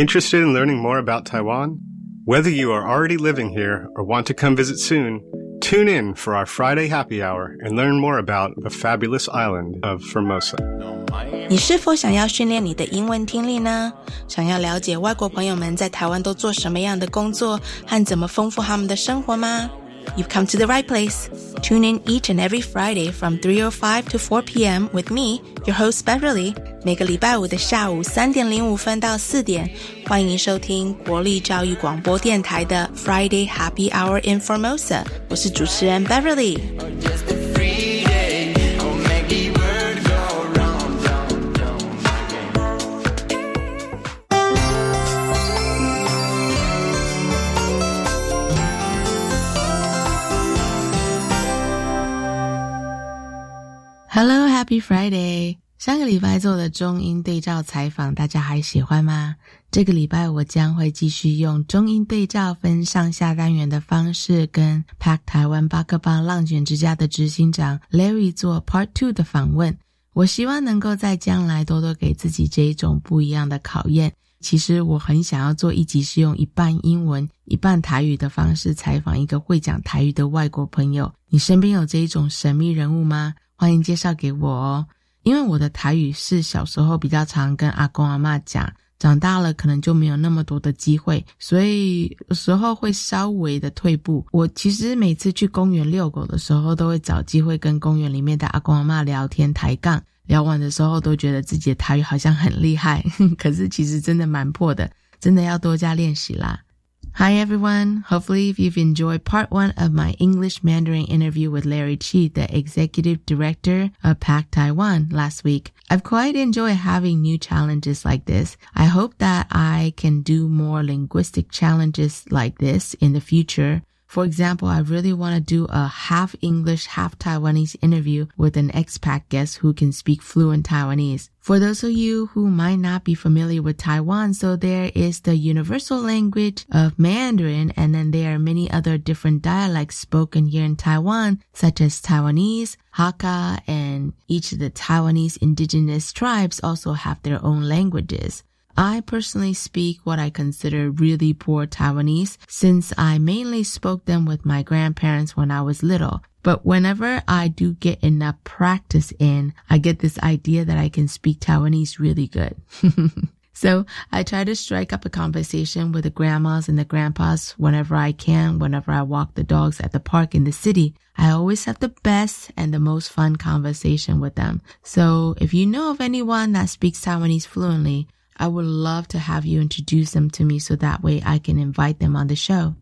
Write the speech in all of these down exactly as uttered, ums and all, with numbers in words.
Interested in learning more about Taiwan? Whether you are already living here or want to come visit soon, tune in for our Friday happy hour and learn more about the fabulous island of Formosa. 你是否想要训练你的英文听力呢？想要了解外国朋友们在台湾都做什么样的工作和怎么丰富他们的生活吗？ You've come to the right place. Tune in each and every Friday from three oh five to four p.m. with me, your host Beverly. 每个礼拜五的下午三点零五分到四点，欢迎收听国立教育广播电台的 Friday Happy Hour in Formosa。我是主持人 Beverly。Hello, Happy Friday！ 上个礼拜做的中英对照采访，大家还喜欢吗？这个礼拜我将会继续用中英对照分上下单元的方式，跟 Pack 台湾巴克邦浪卷之家的执行长 Larry 做 Part two 的访问。我希望能够在将来多多给自己这一种不一样的考验。其实我很想要做一集是用一半英文一半台语的方式采访一个会讲台语的外国朋友。你身边有这一种神秘人物吗？欢迎介绍给我哦。因为我的台语是小时候比较常跟阿公阿嬷讲，长大了可能就没有那么多的机会，所以有时候会稍微的退步。我其实每次去公园遛狗的时候，都会找机会跟公园里面的阿公阿嬷聊天抬杠，聊完的时候都觉得自己的台语好像很厉害，可是其实真的蛮破的，真的要多加练习啦。Hi everyone, hopefully if you've enjoyed part one of my English Mandarin interview with Larry Chi, the executive director of P A C Taiwan last week. I've quite enjoyed having new challenges like this. I hope that I can do more linguistic challenges like this in the future. For example, I really want to do a half English, half Taiwanese interview with an expat guest who can speak fluent Taiwanese. For those of you who might not be familiar with Taiwan, so there is the universal language of Mandarin, and then there are many other different dialects spoken here in Taiwan, such as Taiwanese, Hakka, and each of the Taiwanese indigenous tribes also have their own languages.I personally speak what I consider really poor Taiwanese since I mainly spoke them with my grandparents when I was little. But whenever I do get enough practice in, I get this idea that I can speak Taiwanese really good. So I try to strike up a conversation with the grandmas and the grandpas whenever I can, whenever I walk the dogs at the park in the city. I always have the best and the most fun conversation with them. So if you know of anyone that speaks Taiwanese fluently,I would love to have you introduce them to me so that way I can invite them on the show.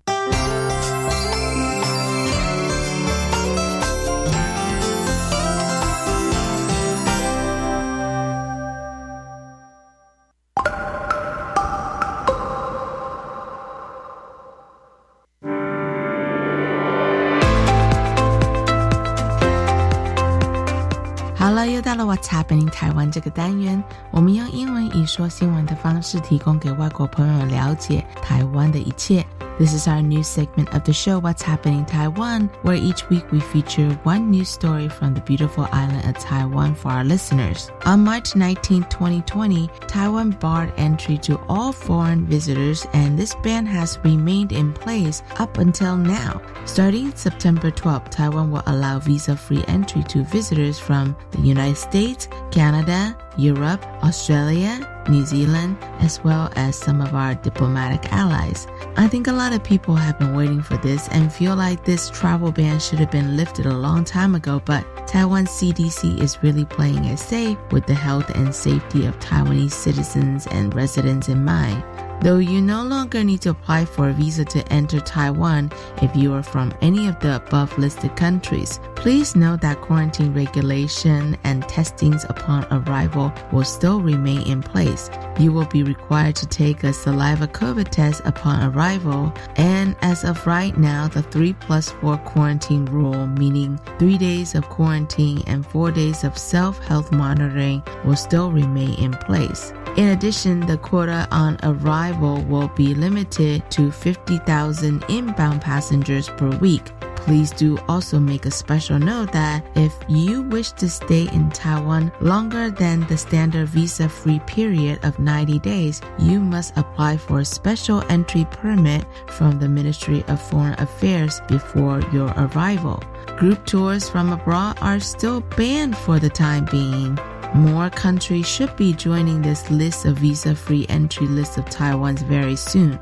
又到了 What's Happening 台湾这个单元，我们用英文以说新闻的方式提供给外国朋友了解台湾的一切。This is our new segment of the show, What's Happening Taiwan, where each week we feature one news story from the beautiful island of Taiwan for our listeners. On March nineteenth, twenty twenty, Taiwan barred entry to all foreign visitors, and this ban has remained in place up until now. Starting September twelfth, Taiwan will allow visa-free entry to visitors from the United States, Canada, Europe, Australia,New Zealand, as well as some of our diplomatic allies. I think a lot of people have been waiting for this and feel like this travel ban should have been lifted a long time ago, but Taiwan's C D C is really playing it safe with the health and safety of Taiwanese citizens and residents in mind.Though you no longer need to apply for a visa to enter Taiwan if you are from any of the above-listed countries, please note that quarantine regulation and testings upon arrival will still remain in place. You will be required to take a saliva COVID test upon arrival, and as of right now, the three plus four quarantine rule, meaning three days of quarantine and four days of self-health monitoring, will still remain in place.In addition, the quota on arrival will be limited to fifty thousand inbound passengers per week. Please do also make a special note that if you wish to stay in Taiwan longer than the standard visa-free period of ninety days, you must apply for a special entry permit from the Ministry of Foreign Affairs before your arrival. Group tours from abroad are still banned for the time being.More countries should be joining this list of visa-free entry lists of Taiwan's very soon.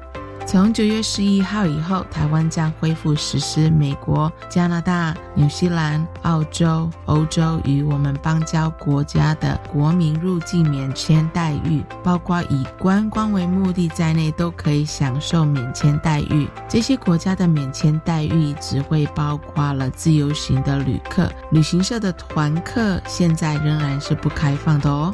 从九月十一号以后，台湾将恢复实施美国、加拿大、纽西兰、澳洲、欧洲与我们邦交国家的国民入境免签待遇，包括以观光为目的在内都可以享受免签待遇。这些国家的免签待遇只会包括了自由行的旅客，旅行社的团客现在仍然是不开放的哦。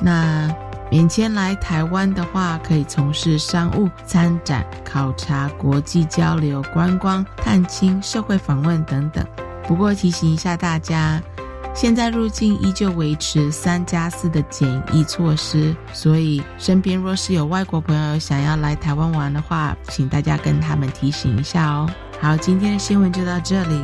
那免签来台湾的话，可以从事商务、参展、考察、国际交流、观光、探亲、社会访问等等。不过提醒一下大家，现在入境依旧维持三加四的检疫措施，所以身边若是有外国朋友想要来台湾玩的话，请大家跟他们提醒一下哦。好，今天的新闻就到这里。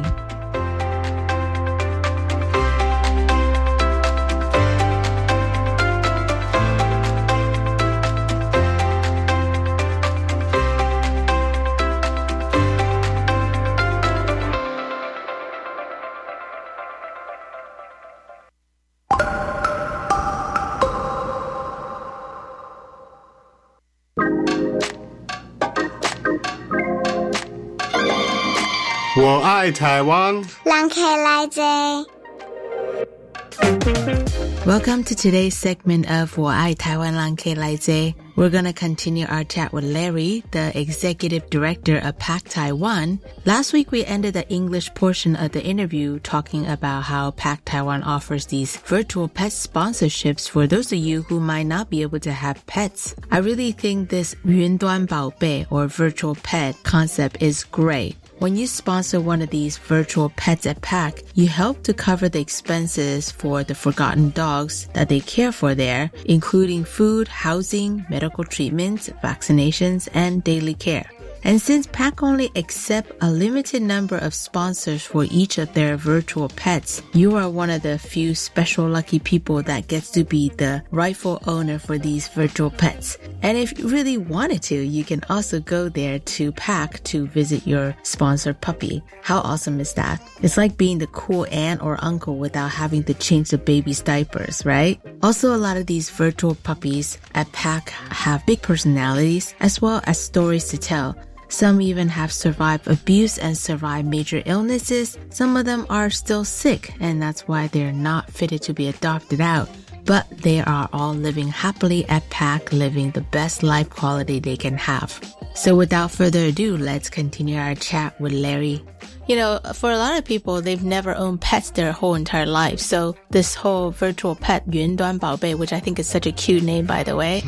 我爱台湾，人客来坐。Welcome to today's segment of 我爱台湾，人客来坐。We're going to continue our chat with Larry, the executive director of PAC Taiwan. Last week, we ended the English portion of the interview talking about how PAC Taiwan offers these virtual pet sponsorships for those of you who might not be able to have pets. I really think this 云端宝贝 or virtual pet concept is great.When you sponsor one of these virtual pets at PAC, you help to cover the expenses for the forgotten dogs that they care for there, including food, housing, medical treatments, vaccinations, and daily care. And since PAC only accept a limited number of sponsors for each of their virtual pets, you are one of the few special lucky people that gets to be the rightful owner for these virtual pets.And if you really wanted to, you can also go there to PAC to visit your sponsor puppy. How awesome is that? It's like being the cool aunt or uncle without having to change the baby's diapers, right? Also, a lot of these virtual puppies at PAC have big personalities as well as stories to tell.Some even have survived abuse and survived major illnesses. Some of them are still sick, and that's why they're not fitted to be adopted out. But they are all living happily at PAC, living the best life quality they can have. So without further ado, let's continue our chat with Larry.You know, for a lot of people, they've never owned pets their whole entire life. So this whole virtual pet, 云端宝贝, which I think is such a cute name, by the way.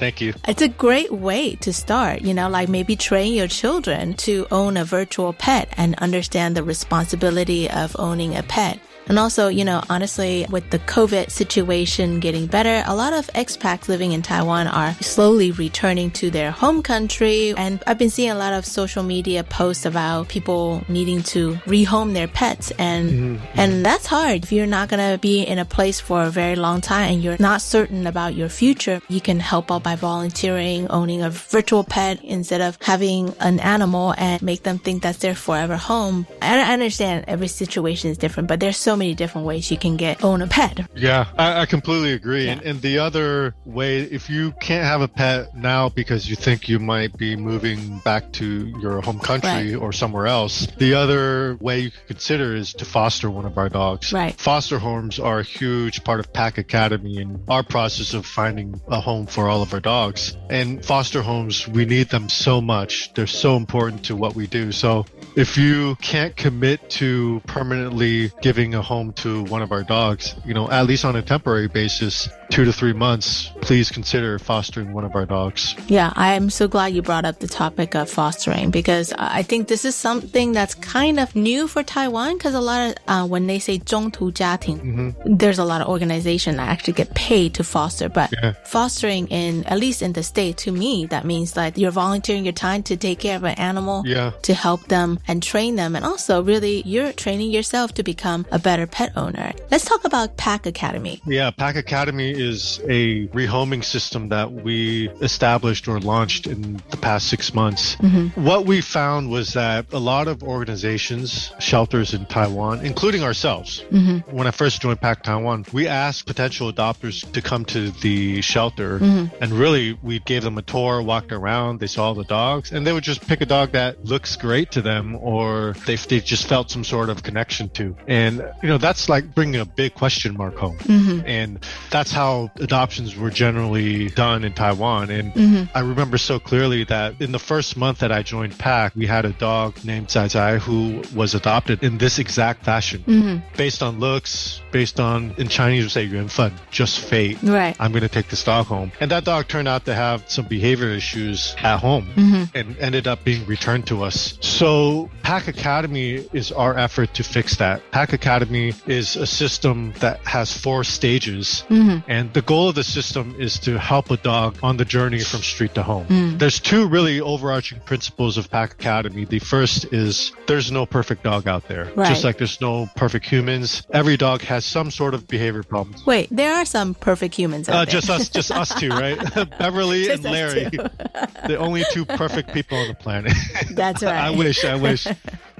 Thank you. It's a great way to start, you know, like maybe train your children to own a virtual pet and understand the responsibility of owning a pet.And also, you know, honestly, with the COVID situation getting better, a lot of expats living in Taiwan are slowly returning to their home country. And I've been seeing a lot of social media posts about people needing to rehome their pets. And, mm-hmm. and that's hard. If you're not going to be in a place for a very long time and you're not certain about your future, you can help out by volunteering, owning a virtual pet instead of having an animal and make them think that's their forever home. I understand every situation is different, but there's so many different ways you can get own a pet. Yeah, I, I completely agree. Yeah. And, and the other way, if you can't have a pet now because you think you might be moving back to your home country right. or somewhere else, the other way you could consider is to foster one of our dogs. Right. Foster homes are a huge part of PAC Academy and our process of finding a home for all of our dogs. And foster homes, we need them so much. They're so important to what we do. So if you can't commit to permanently giving a home to one of our dogs, you know, at least on a temporary basis, two to three months, please consider fostering one of our dogs. Yeah, I'm so glad you brought up the topic of fostering because I think this is something that's kind of new for Taiwan because a lot of, uh, when they say 中途家庭, mm-hmm. there's a lot of organizations that actually get paid to foster, but yeah. fostering in, at least in the state, to me, that means like you're volunteering your time to take care of an animal yeah. to help them and train them, and also really you're training yourself to become a better pet owner. Let's talk about PAC Academy. Yeah, PAC Academy is a rehoming system that we established or launched in the past six months. Mm-hmm. What we found was that a lot of organizations, shelters in Taiwan, including ourselves, mm-hmm. when I first joined PAC Taiwan, we asked potential adopters to come to the shelter, mm-hmm. and really we gave them a tour, walked around, they saw the dogs, and they would just pick a dog that looks great to them or they, they just felt some sort of connection to. And, you know, that's like bringing a big question mark home. Mm-hmm. And that's how adoptions were generally done in Taiwan. And mm-hmm. I remember so clearly that in the first month that I joined PAC, we had a dog named Zai Zai who was adopted in this exact fashion, mm-hmm. based on looks, based on, in Chinese we say 缘分, just fate. Right. I'm going to take this dog home. And that dog turned out to have some behavior issues at home, mm-hmm. and ended up being returned to us. So PAC Academy is our effort to fix that. PAC Academy is a system that has four stages, mm-hmm. and the goal of the system is to help a dog on the journey from street to home. Mm. There's two really overarching principles of PAC Academy. The first is there's no perfect dog out there, right. just like there's no perfect humans. Every dog has some sort of behavior problems. Wait, there are some perfect humans out uh, there. Just us, just us two, right? Beverly just and Larry, the only two perfect people on the planet. That's right. I wish, I wish.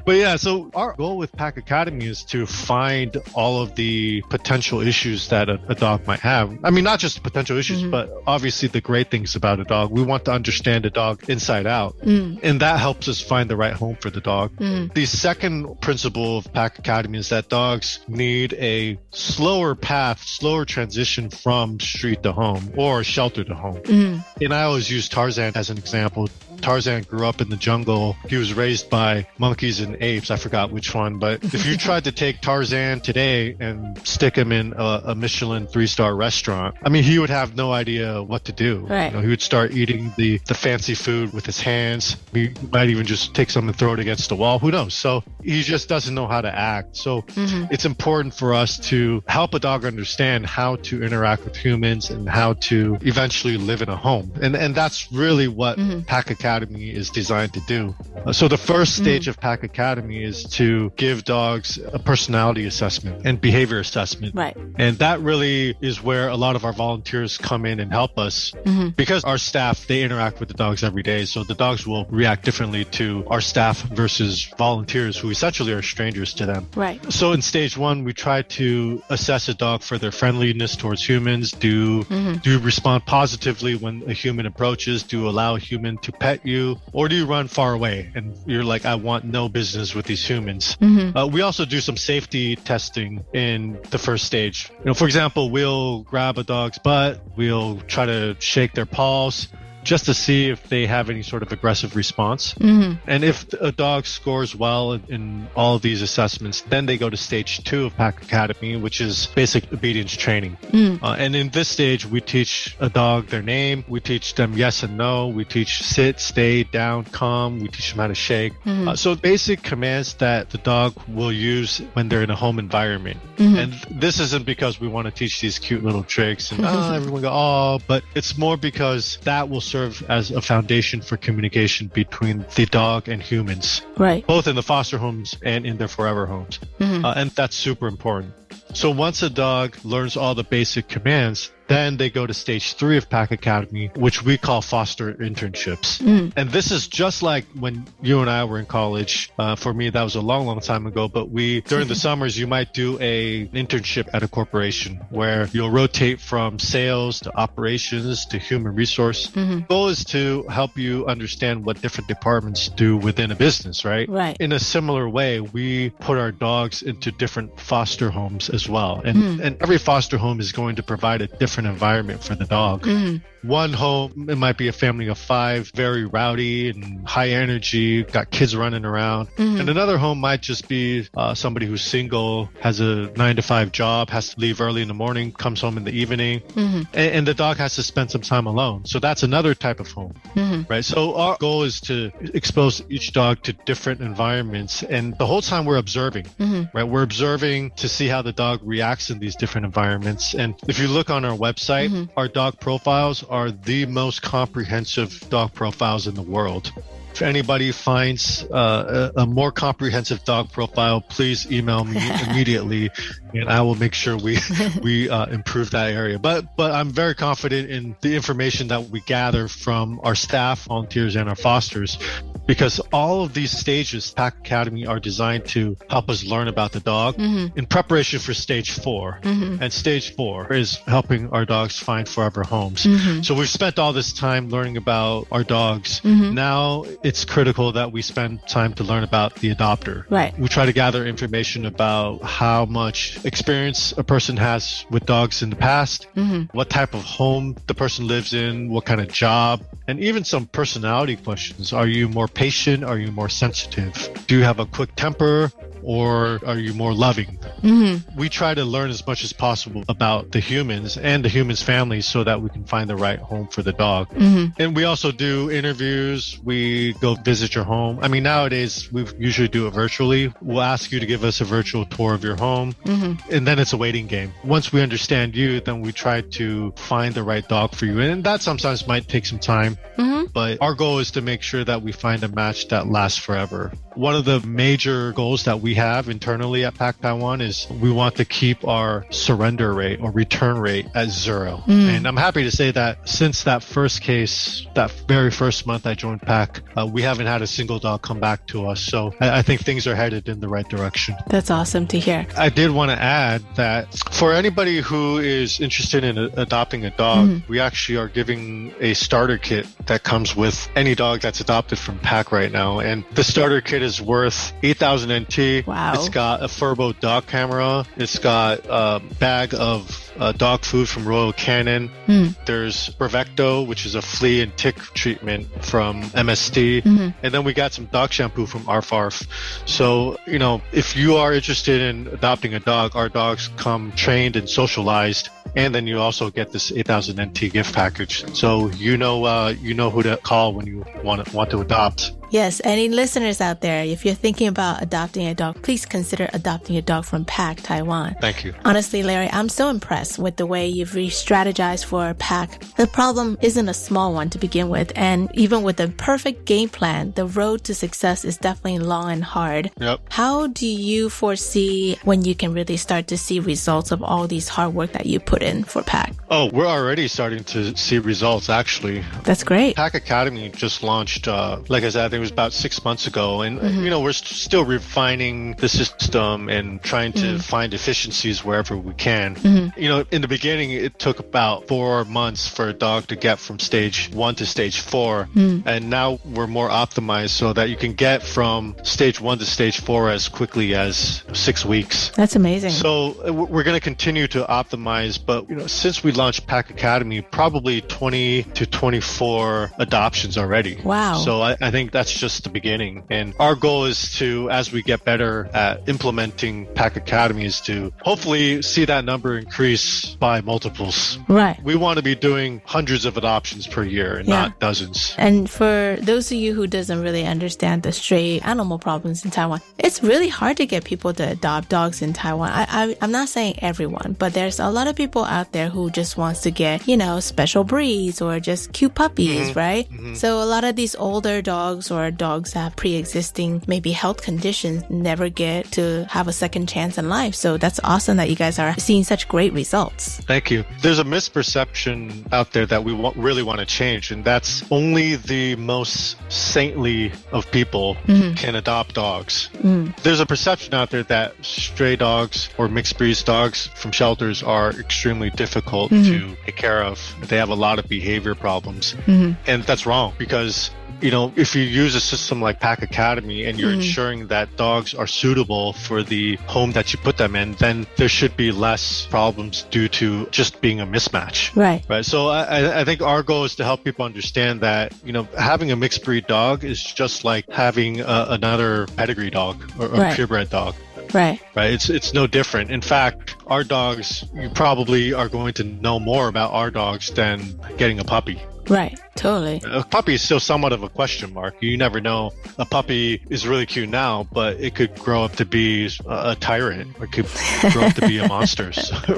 But yeah, so our goal with PAC Academy is to find all of the potential issues that a, a dog might have. I mean, not just potential issues, mm-hmm. but obviously the great things about a dog. We want to understand a dog inside out, mm. and that helps us find the right home for the dog. Mm. The second principle of PAC Academy is that dogs need a slower path, slower transition from street to home or shelter to home. Mm. And I always use Tarzan as an example. Tarzan grew up in the jungle. He was raised by monkeys and apes. I forgot which one, but if you tried to take Tarzan today and stick him in a, a Michelin three-star restaurant, I mean, he would have no idea what to do. Right. You know, he would start eating the, the fancy food with his hands. He might even just take something and throw it against the wall. Who knows? So he just doesn't know how to act. So mm-hmm. it's important for us to help a dog understand how to interact with humans and how to eventually live in a home. And, and that's really what mm-hmm. PAC Academy is designed to do. So the first stage mm-hmm. of PAC Academy Academy is to give dogs a personality assessment and behavior assessment. Right. And that really is where a lot of our volunteers come in and help us, mm-hmm. because our staff, they interact with the dogs every day. So the dogs will react differently to our staff versus volunteers who essentially are strangers to them. Right. So in stage one, we try to assess a dog for their friendliness towards humans. Do, mm-hmm. do you respond positively when a human approaches? Do you allow a human to pet you? Or do you run far away? And you're like, I want no business with these humans. Mm-hmm. Uh, we also do some safety testing in the first stage. You know, for example, we'll grab a dog's butt, we'll try to shake their paws, just to see if they have any sort of aggressive response. Mm-hmm. And if a dog scores well in all of these assessments, then they go to stage two of PAC Academy, which is basic obedience training. Mm. Uh, and in this stage, we teach a dog their name. We teach them yes and no. We teach sit, stay, down, come. We teach them how to shake. Mm-hmm. Uh, so basic commands that the dog will use when they're in a home environment. Mm-hmm. And this isn't because we want to teach these cute little tricks and oh, everyone go, oh, but it's more because that will serve as a foundation for communication between the dog and humans, right? Both in the foster homes and in their forever homes. Mm-hmm. Uh, and that's super important. So once a dog learns all the basic commands, then they go to stage three of PAC Academy, which we call foster internships. Mm. And this is just like when you and I were in college. Uh, for me, that was a long, long time ago. But we, during the summers, you might do a internship at a corporation where you'll rotate from sales to operations to human resource. Mm-hmm. The goal is to help you understand what different departments do within a business, right? Right. In a similar way, we put our dogs into different foster homes as well. And, mm. and every foster home is going to provide a different Different environment for the dog. Mm-hmm. One home, it might be a family of five, very rowdy and high energy, got kids running around. Mm-hmm. And another home might just be uh, somebody who's single, has a nine to five job, has to leave early in the morning, comes home in the evening, mm-hmm. and, and the dog has to spend some time alone. So that's another type of home, mm-hmm. right? So our goal is to expose each dog to different environments, and the whole time we're observing, mm-hmm. right? We're observing to see how the dog reacts in these different environments. And if you look on our website, mm-hmm. our dog profiles are the most comprehensive dog profiles in the world. if anybody finds uh, a, a more comprehensive dog profile, please email me immediately, and I will make sure we we uh, improve that area. But but I'm very confident in the information that we gather from our staff, volunteers, and our fosters, because all of these stages PAC Academy are designed to help us learn about the dog mm-hmm. in preparation for stage four. Mm-hmm. And stage four is helping our dogs find forever homes. Mm-hmm. So we've spent all this time learning about our dogs. Mm-hmm. Now it's critical that we spend time to learn about the adopter. Right. We try to gather information about how much experience a person has with dogs in the past, mm-hmm. what type of home the person lives in, what kind of job, and even some personality questions. Are you more patient? Are you more sensitive? Do you have a quick temper? Or are you more loving? Mm-hmm. We try to learn as much as possible about the humans and the humans' families so that we can find the right home for the dog. Mm-hmm. And we also do interviews. We go visit your home. I mean, nowadays, we usually do it virtually. We'll ask you to give us a virtual tour of your home. Mm-hmm. And then it's a waiting game. Once we understand you, then we try to find the right dog for you. And that sometimes might take some time. Mm-hmm. But our goal is to make sure that we find a match that lasts forever. One of the major goals that we have internally at PAC Taiwan is we want to keep our surrender rate or return rate at zero. Mm. And I'm happy to say that since that first case, that very first month I joined PAC, uh, we haven't had a single dog come back to us. So I, I think things are headed in the right direction. That's awesome to hear. I did want to add that for anybody who is interested in a- adopting a dog, mm-hmm. we actually are giving a starter kit that comes with any dog that's adopted from PAC right now. And the starter kit is worth eight thousand N T. Wow. It's got a Furbo dog camera. It's got a bag of uh, dog food from Royal Canin. Mm. There's Brevecto, which is a flea and tick treatment from M S D. Mm-hmm. And then we got some dog shampoo from A R F A R F. So, you know, if you are interested in adopting a dog, our dogs come trained and socialized. And then you also get this eight thousand N T gift package. So, you know, uh, you know who to call when you want to, want to adopt. Yes, any listeners out there, if you're thinking about adopting a dog, please consider adopting a dog from PAC Taiwan. Thank you. Honestly, Larry, I'm so impressed with the way you've re-strategized for PAC. The problem isn't a small one to begin with, and even with a perfect game plan, the road to success is definitely long and hard. Yep. How do you foresee when you can really start to see results of all these hard work that you put in for PAC? Oh, we're already starting to see results, actually. That's great. PAC Academy just launched, uh, like I said, I think it was about six months ago. And, mm-hmm. you know, we're st- still refining the system and trying to mm-hmm. find efficiencies wherever we can. Mm-hmm. You know, in the beginning, it took about four months for a dog to get from stage one to stage four. Mm-hmm. And now we're more optimized so that you can get from stage one to stage four as quickly as six weeks. That's amazing. So w- we're going to continue to optimize. But, you know, since we launched PAC Academy, probably twenty to twenty-four adoptions already. Wow. So I, I think that's just the beginning. And our goal is to, as we get better at implementing PAC Academy, is to hopefully see that number increase by multiples. Right. We want to be doing hundreds of adoptions per year and yeah. not dozens. And for those of you who doesn't really understand the stray animal problems in Taiwan, it's really hard to get people to adopt dogs in Taiwan. I, I, I'm not saying everyone, but there's a lot of people out there who just wants to get, you know, special breeds or just cute puppies, mm-hmm. right? Mm-hmm. So a lot of these older dogs or dogs that have pre-existing maybe health conditions never get to have a second chance in life. So that's awesome that you guys are seeing such great results. Thank you. There's a misperception out there that we want, really want to change, and that's only the most saintly of people mm-hmm. can adopt dogs. Mm. There's a perception out there that stray dogs or mixed breed dogs from shelters are extremely difficult mm-hmm. to take care of. They have a lot of behavior problems, mm-hmm. and that's wrong because you know, if you use a system like PAC Academy and you're mm-hmm. ensuring that dogs are suitable for the home that you put them in, then there should be less problems due to just being a mismatch. Right. Right. So I, I think our goal is to help people understand that, you know, having a mixed breed dog is just like having a, another pedigree dog or, or right. purebred dog. Right. Right. It's it's no different. In fact, our dogs, you probably are going to know more about our dogs than getting a puppy. Right, totally. A puppy is still somewhat of a question mark. You never know. A puppy is really cute now, but it could grow up to be a, a tyrant. It could grow up to be a monster,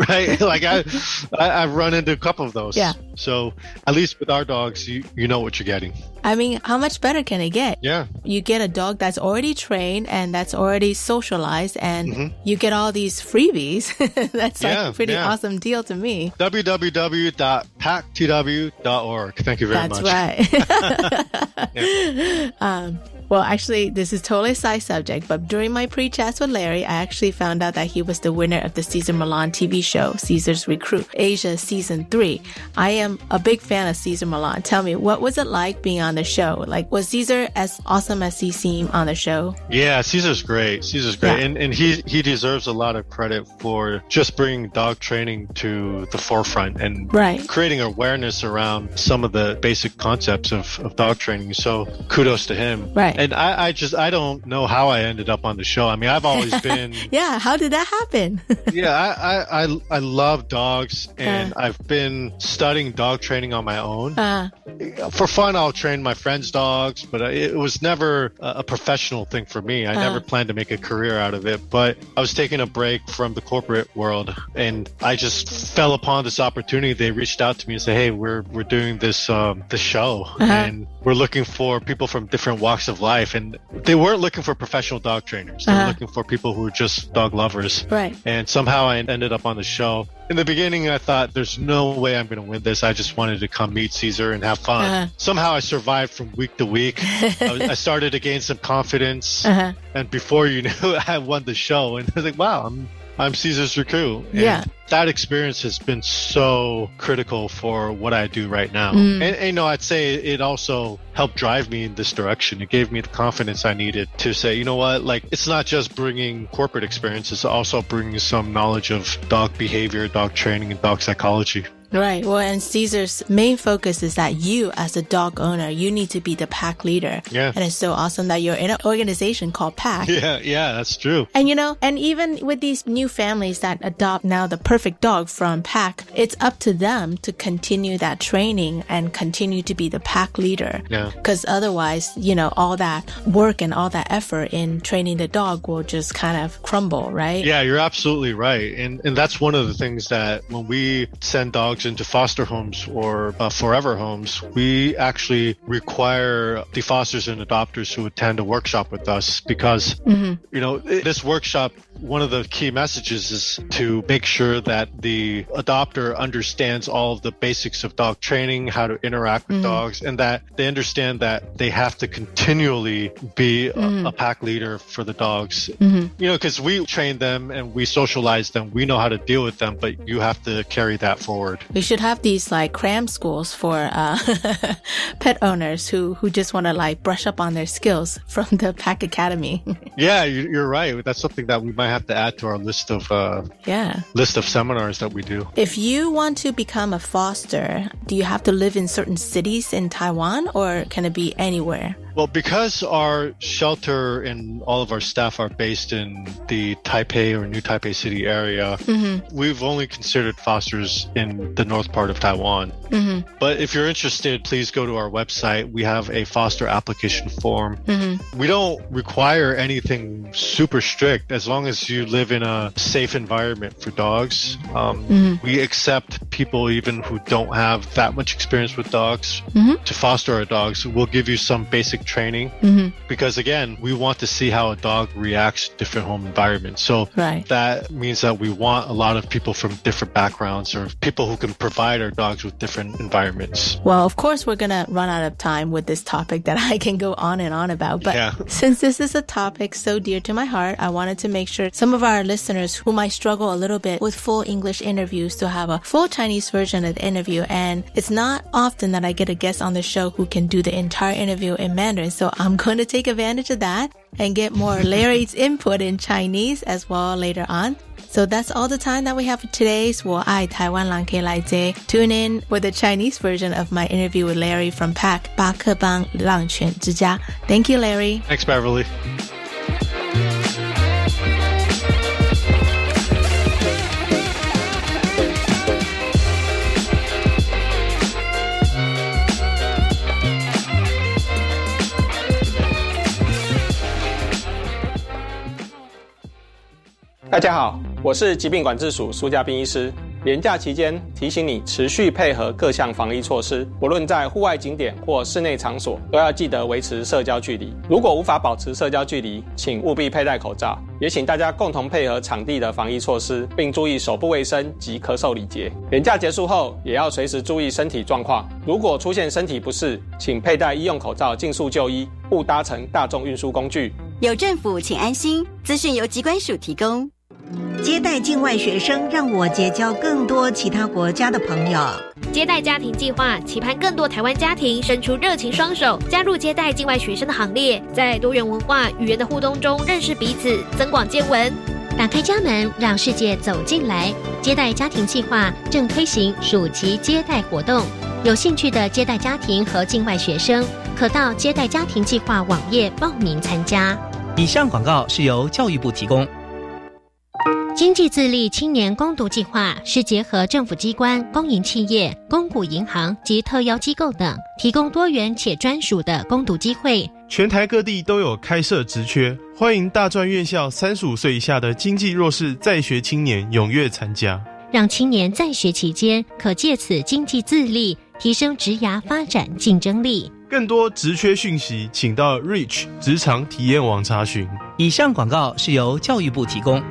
right? Like I, I, I've run into a couple of those. Yeah. So at least with our dogs, you, you know what you're getting. I mean, how much better can it get? Yeah. You get a dog that's already trained and that's already socialized, and mm-hmm. you get all these freebies. That's yeah, like a pretty yeah. awesome deal to me. w w w dot pack t w dot org. Thank you very That's much. That's right. yeah. um, well, actually, this is totally a side subject, but during my pre-chats with Larry, I actually found out that he was the winner of the Cesar Millan T V show, Caesar's Recruit, Asia Season three. I am a big fan of Cesar Millan. Tell me, what was it like being on the show? Like, was Cesar as awesome as he seemed on the show? Yeah, Cesar's great. Cesar's great. Yeah. And, and he, he deserves a lot of credit for just bringing dog training to the forefront and right. creating awareness around some of the basic concepts of, of dog training. So kudos to him. Right. And I, I just, I don't know how I ended up on the show. I mean, I've always been... yeah, how did that happen? yeah, I, I, I love dogs, and uh. I've been studying dog training on my own. Uh. For fun, I'll train my friends' dogs, but it was never a professional thing for me. I uh. never planned to make a career out of it, but I was taking a break from the corporate world, and I just fell upon this opportunity. They reached out to me and said, hey, we're we're doing this, um, this show, uh-huh. and we're looking for people from different walks of life. life and they weren't looking for professional dog trainers. They uh-huh. were looking for people who were just dog lovers. Right. And somehow I ended up on the show. In the beginning, I thought, there's no way I'm going to win this. I just wanted to come meet Cesar and have fun. Uh-huh. Somehow I survived from week to week. I, I started to gain some confidence. Uh-huh. And before you knew, I won the show. And I was like, wow, I'm I'm Cesar's Recruit. Yeah. That experience has been so critical for what I do right now. Mm. And, you know, I'd say it also helped drive me in this direction. It gave me the confidence I needed to say, you know what, like, it's not just bringing corporate experience. It's also bringing some knowledge of dog behavior, dog training, and dog psychology. Right. Well, and Cesar's main focus is that you, as a dog owner, you need to be the pack leader. Yeah. And it's so awesome that you're in an organization called Pack. Yeah, yeah, that's true. And, you know, and even with these new families that adopt now the perfect dog from Pack, it's up to them to continue that training and continue to be the pack leader. Yeah. Because otherwise, you know, all that work and all that effort in training the dog will just kind of crumble, right? Yeah, you're absolutely right. And, and that's one of the things that when we send dogs into foster homes or uh, forever homes, we actually require the fosters and adopters who attend a workshop with us because, mm-hmm. you know, this workshop, one of the key messages is to make sure that the adopter understands all of the basics of dog training, how to interact with mm-hmm. dogs, and that they understand that they have to continually be mm-hmm. a, a pack leader for the dogs. Mm-hmm. You know, because we train them and we socialize them. We know how to deal with them, but you have to carry that forward. We should have these like cram schools for uh, pet owners who, who just want to like brush up on their skills from the Pack Academy. Yeah, you're right. That's something that we might have to add to our list of uh, yeah list of seminars that we do. If you want to become a foster, do you have to live in certain cities in Taiwan or can it be anywhere? Well, because our shelter and all of our staff are based in the Taipei or New Taipei City area, mm-hmm. we've only considered fosters in the north part of Taiwan. Mm-hmm. But if you're interested, please go to our website. We have a foster application form. Mm-hmm. We don't require anything super strict as long as you live in a safe environment for dogs. Um, mm-hmm. We accept people even who don't have that much experience with dogs mm-hmm. to foster our dogs. We'll give you some basic training mm-hmm. because again we want to see how a dog reacts to different home environments, so right. that means that we want a lot of people from different backgrounds or people who can provide our dogs with different environments. Well, of course we're gonna run out of time with this topic that I can go on and on about, but yeah. since this is a topic so dear to my heart, I wanted to make sure some of our listeners who might struggle a little bit with full English interviews to have a full Chinese version of the interview, and it's not often that I get a guest on the show who can do the entire interview in Mandarin. So I'm going to take advantage of that and get more Larry's input in Chinese as well later on. So that's all the time that we have for today's 我爱台湾狼可以来接. Tune in for the Chinese version of my interview with Larry from Pack 巴克邦浪犬之家. Thank you, Larry. Thanks, Beverly. 大家好，我是疾病管制署苏家彬医师。连假期间提醒你持续配合各项防疫措施，不论在户外景点或室内场所，都要记得维持社交距离。如果无法保持社交距离，请务必佩戴口罩。也请大家共同配合场地的防疫措施，并注意手部卫生及咳嗽礼节。连假结束后，也要随时注意身体状况。如果出现身体不适，请佩戴医用口罩，尽速就医，勿搭乘大众运输工具。有政府，请安心。资讯由疾管署提供。接待境外学生，让我结交更多其他国家的朋友。接待家庭计划期盼更多台湾家庭伸出热情双手，加入接待境外学生的行列，在多元文化语言的互动中认识彼此，增广见闻，打开家门，让世界走进来。接待家庭计划正推行暑期接待活动，有兴趣的接待家庭和境外学生可到接待家庭计划网页报名参加。以上广告是由教育部提供。经济自立青年攻读计划是结合政府机关、公营企业、公股银行及特邀机构等，提供多元且专属的攻读机会。全台各地都有开设职缺，欢迎大专院校三十五岁以下的经济弱势在学青年踊跃参加，让青年在学期间可借此经济自立，提升职涯发展竞争力。更多职缺讯息，请到 Reach 职场体验网查询。以上广告是由教育部提供。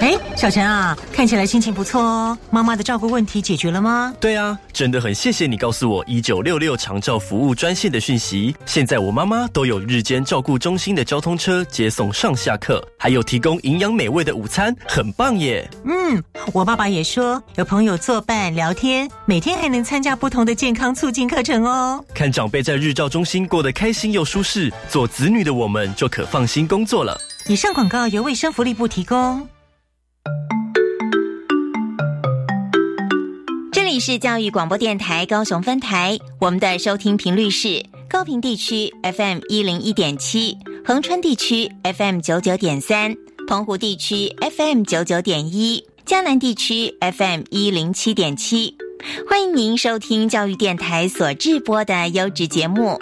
哎，小陈啊，看起来心情不错哦。妈妈的照顾问题解决了吗？对啊，真的很谢谢你告诉我一九六六长照服务专线的讯息。现在我妈妈都有日间照顾中心的交通车接送上下课，还有提供营养美味的午餐，很棒耶。嗯，我爸爸也说有朋友作伴聊天，每天还能参加不同的健康促进课程哦。看长辈在日照中心过得开心又舒适，做子女的我们就可放心工作了。以上广告由卫生福利部提供。这里是教育广播电台高雄分台，我们的收听频率是高屏地区 F M 一零一点七，恒春地区 F M 九九点三，澎湖地区 F M 九九点一，嘉南地区 F M 一零七点七。欢迎您收听教育电台所制播的优质节目。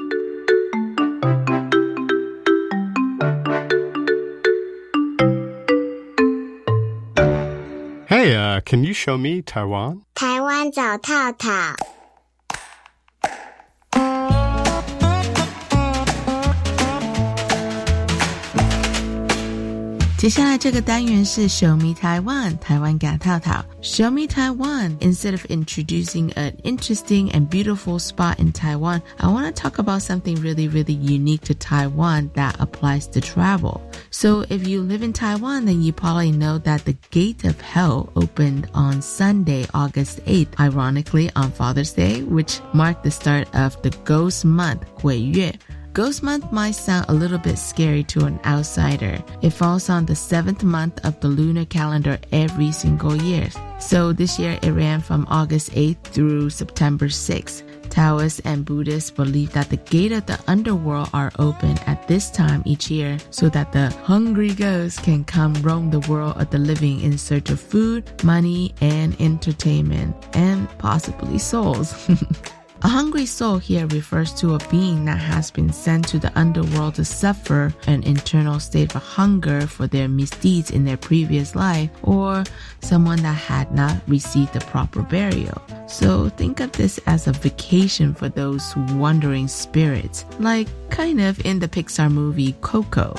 Hey, uh, can you show me Taiwan? 台湾找套套。接下来这个单元是 Show Me Taiwan, 台湾嘎套套。Show Me Taiwan, instead of introducing an interesting and beautiful spot in Taiwan, I want to talk about something really, really unique to Taiwan that applies to travel. So if you live in Taiwan, then you probably know that the Gate of Hell opened on Sunday, August eighth, ironically on Father's Day, which marked the start of the Ghost Month, 鬼月。Ghost Month might sound a little bit scary to an outsider. It falls on the seventh month of the lunar calendar every single year. So this year it ran from August eighth through September sixth. Taoists and Buddhists believe that the gates of the underworld are open at this time each year so that the hungry ghosts can come roam the world of the living in search of food, money, and entertainment, and possibly souls. A hungry soul here refers to a being that has been sent to the underworld to suffer an internal state of hunger for their misdeeds in their previous life, or someone that had not received the proper burial. So think of this as a vacation for those wandering spirits, like kind of in the Pixar movie Coco.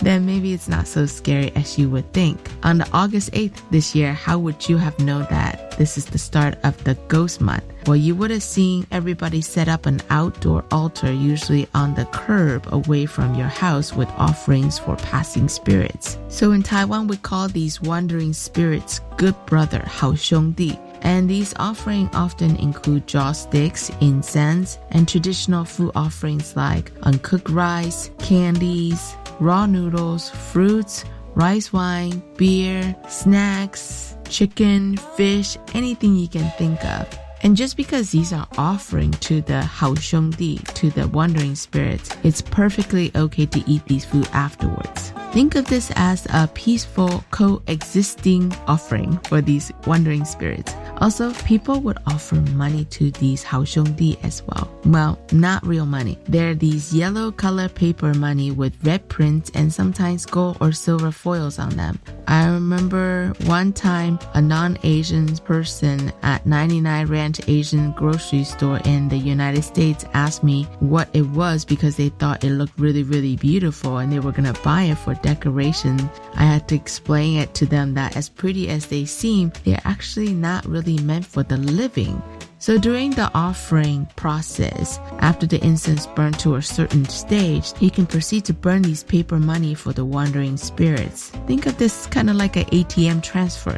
Then maybe it's not so scary as you would think. On the August eighth this year, how would you have known that this is the start of the Ghost Month? Well, you would have seen everybody set up an outdoor altar, usually on the curb away from your house, with offerings for passing spirits. So in Taiwan, we call these wandering spirits good brother, 好兄弟. And these offerings often include joss sticks, incense, and traditional food offerings like uncooked rice, candies, raw noodles, fruits, rice wine, beer, snacks, chicken, fish, anything you can think of.And just because these are offering to the 好兄弟, to the wandering spirits, it's perfectly okay to eat these food afterwards. Think of this as a peaceful coexisting offering for these wandering spirits. Also, people would offer money to these haoxiongdi as well. Well, not real money. They're these yellow color paper money with red print and sometimes gold or silver foils on them. I remember one time a non-Asian person at ninety-nine Ranch Asian grocery store in the United States asked me what it was because they thought it looked really, really beautiful and they were going to buy it for decoration. I had to explain it to them that as pretty as they seem, they're actually not really meant for the living. So during the offering process, after the incense burned to a certain stage, you can proceed to burn these paper money for the wandering spirits. Think of this kind of like an A T M transfer.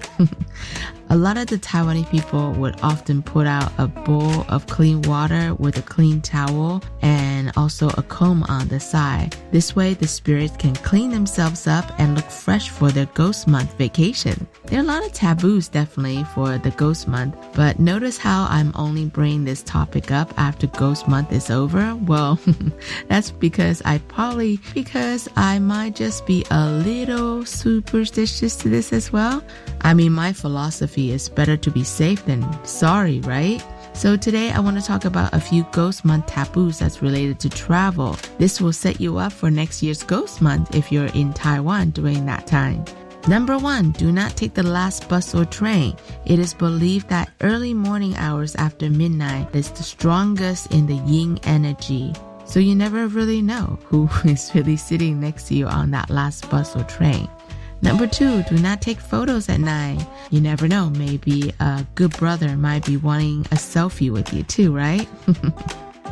A lot of the Taiwanese people would often put out a bowl of clean water with a clean towel and also a comb on the side. This way, the spirits can clean themselves up and look fresh for their ghost month vacation. There are a lot of taboos definitely for the ghost month, but notice how I'm only bringing this topic up after ghost month is over. Well, that's because I probably, because I might just be a little superstitious to this as well. I mean, my philosophy is better to be safe than sorry, right? So today I want to talk about a few ghost month taboos that's related to travel. This will set you up for next year's ghost month if you're in Taiwan during that time. Number one, do not take the last bus or train. It is believed that early morning hours after midnight is the strongest in the yin energy. So you never really know who is really sitting next to you on that last bus or train. Number two, do not take photos at night. You never know, maybe a good brother might be wanting a selfie with you too, right?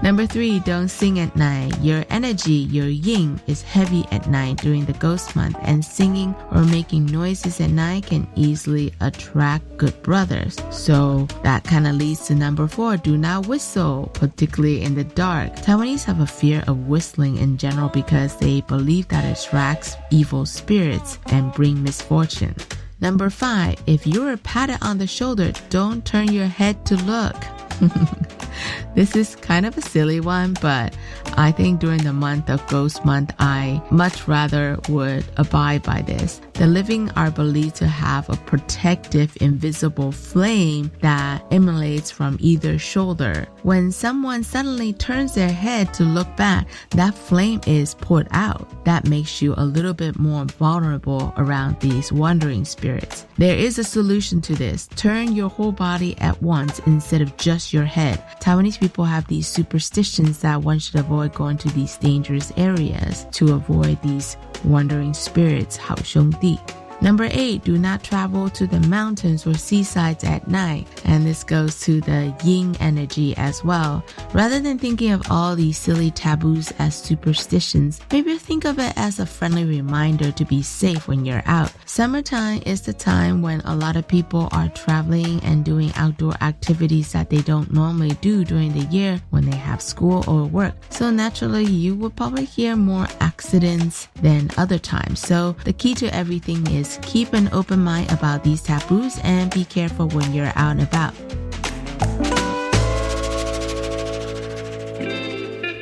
Number three, don't sing at night. Your energy, your yin, is heavy at night during the ghost month, and singing or making noises at night can easily attract good brothers. So that kind of leads to number four, do not whistle, particularly in the dark. Taiwanese have a fear of whistling in general because they believe that it attracts evil spirits and brings misfortune. Number five, if you are patted on the shoulder, don't turn your head to look. This is kind of a silly one, but I think during the month of Ghost Month, I much rather would abide by this. The living are believed to have a protective, invisible flame that emanates from either shoulder. When someone suddenly turns their head to look back, that flame is poured out. That makes you a little bit more vulnerable around these wandering spirits. There is a solution to this. Turn your whole body at once instead of just your head. Taiwanese people have these superstitions that one should avoid going to these dangerous areas to avoid these wandering spirits, haoxiongdi. Number eight, do not travel to the mountains or seasides at night. And this goes to the yin energy as well. Rather than thinking of all these silly taboos as superstitions, maybe think of it as a friendly reminder to be safe when you're out. Summertime is the time when a lot of people are traveling and doing outdoor activities that they don't normally do during the year when they have school or work. So naturally, you will probably hear more accidents than other times. So the key to everything is keep an open mind about these taboos and be careful when you're out and about.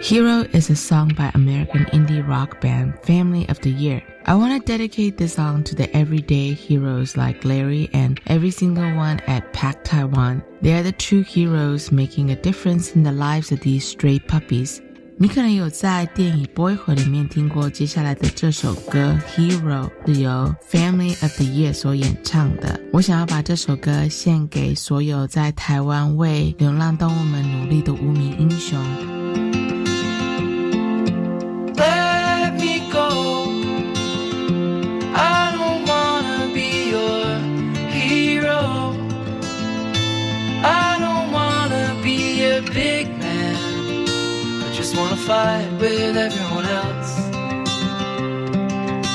Hero is a song by American indie rock band Family of the Year. I want to dedicate this song to the everyday heroes like Larry and every single one at PAC Taiwan. They are the true heroes making a difference in the lives of these stray puppies. 你可能有在电影《Boyhood》里面听过接下来的这首歌《Hero》，是由《Family of the Year》所演唱的。我想要把这首歌献给所有在台湾为流浪动物们努力的无名英雄。Let me go, I don't wanna be your hero, I don't wanna be a big man.Just wanna fight with everyone else.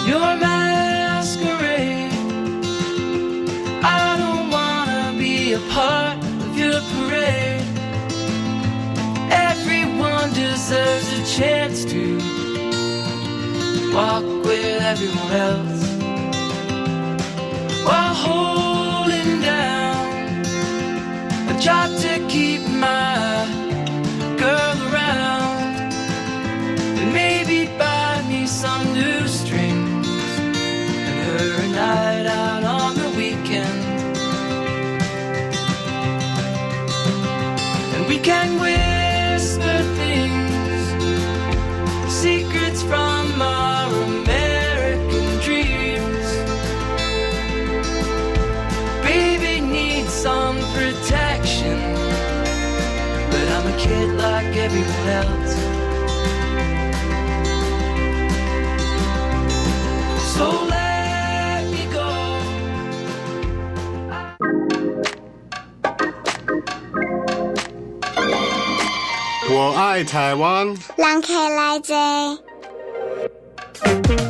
Your masquerade, I don't wanna be a part of your parade. Everyone deserves a chance to walk with everyone else while holding down a job to keep my girl around. Maybe buy me some new strings protection, but I'm a kid like everyone else. So let me go. I 我爱台湾，人客来坐。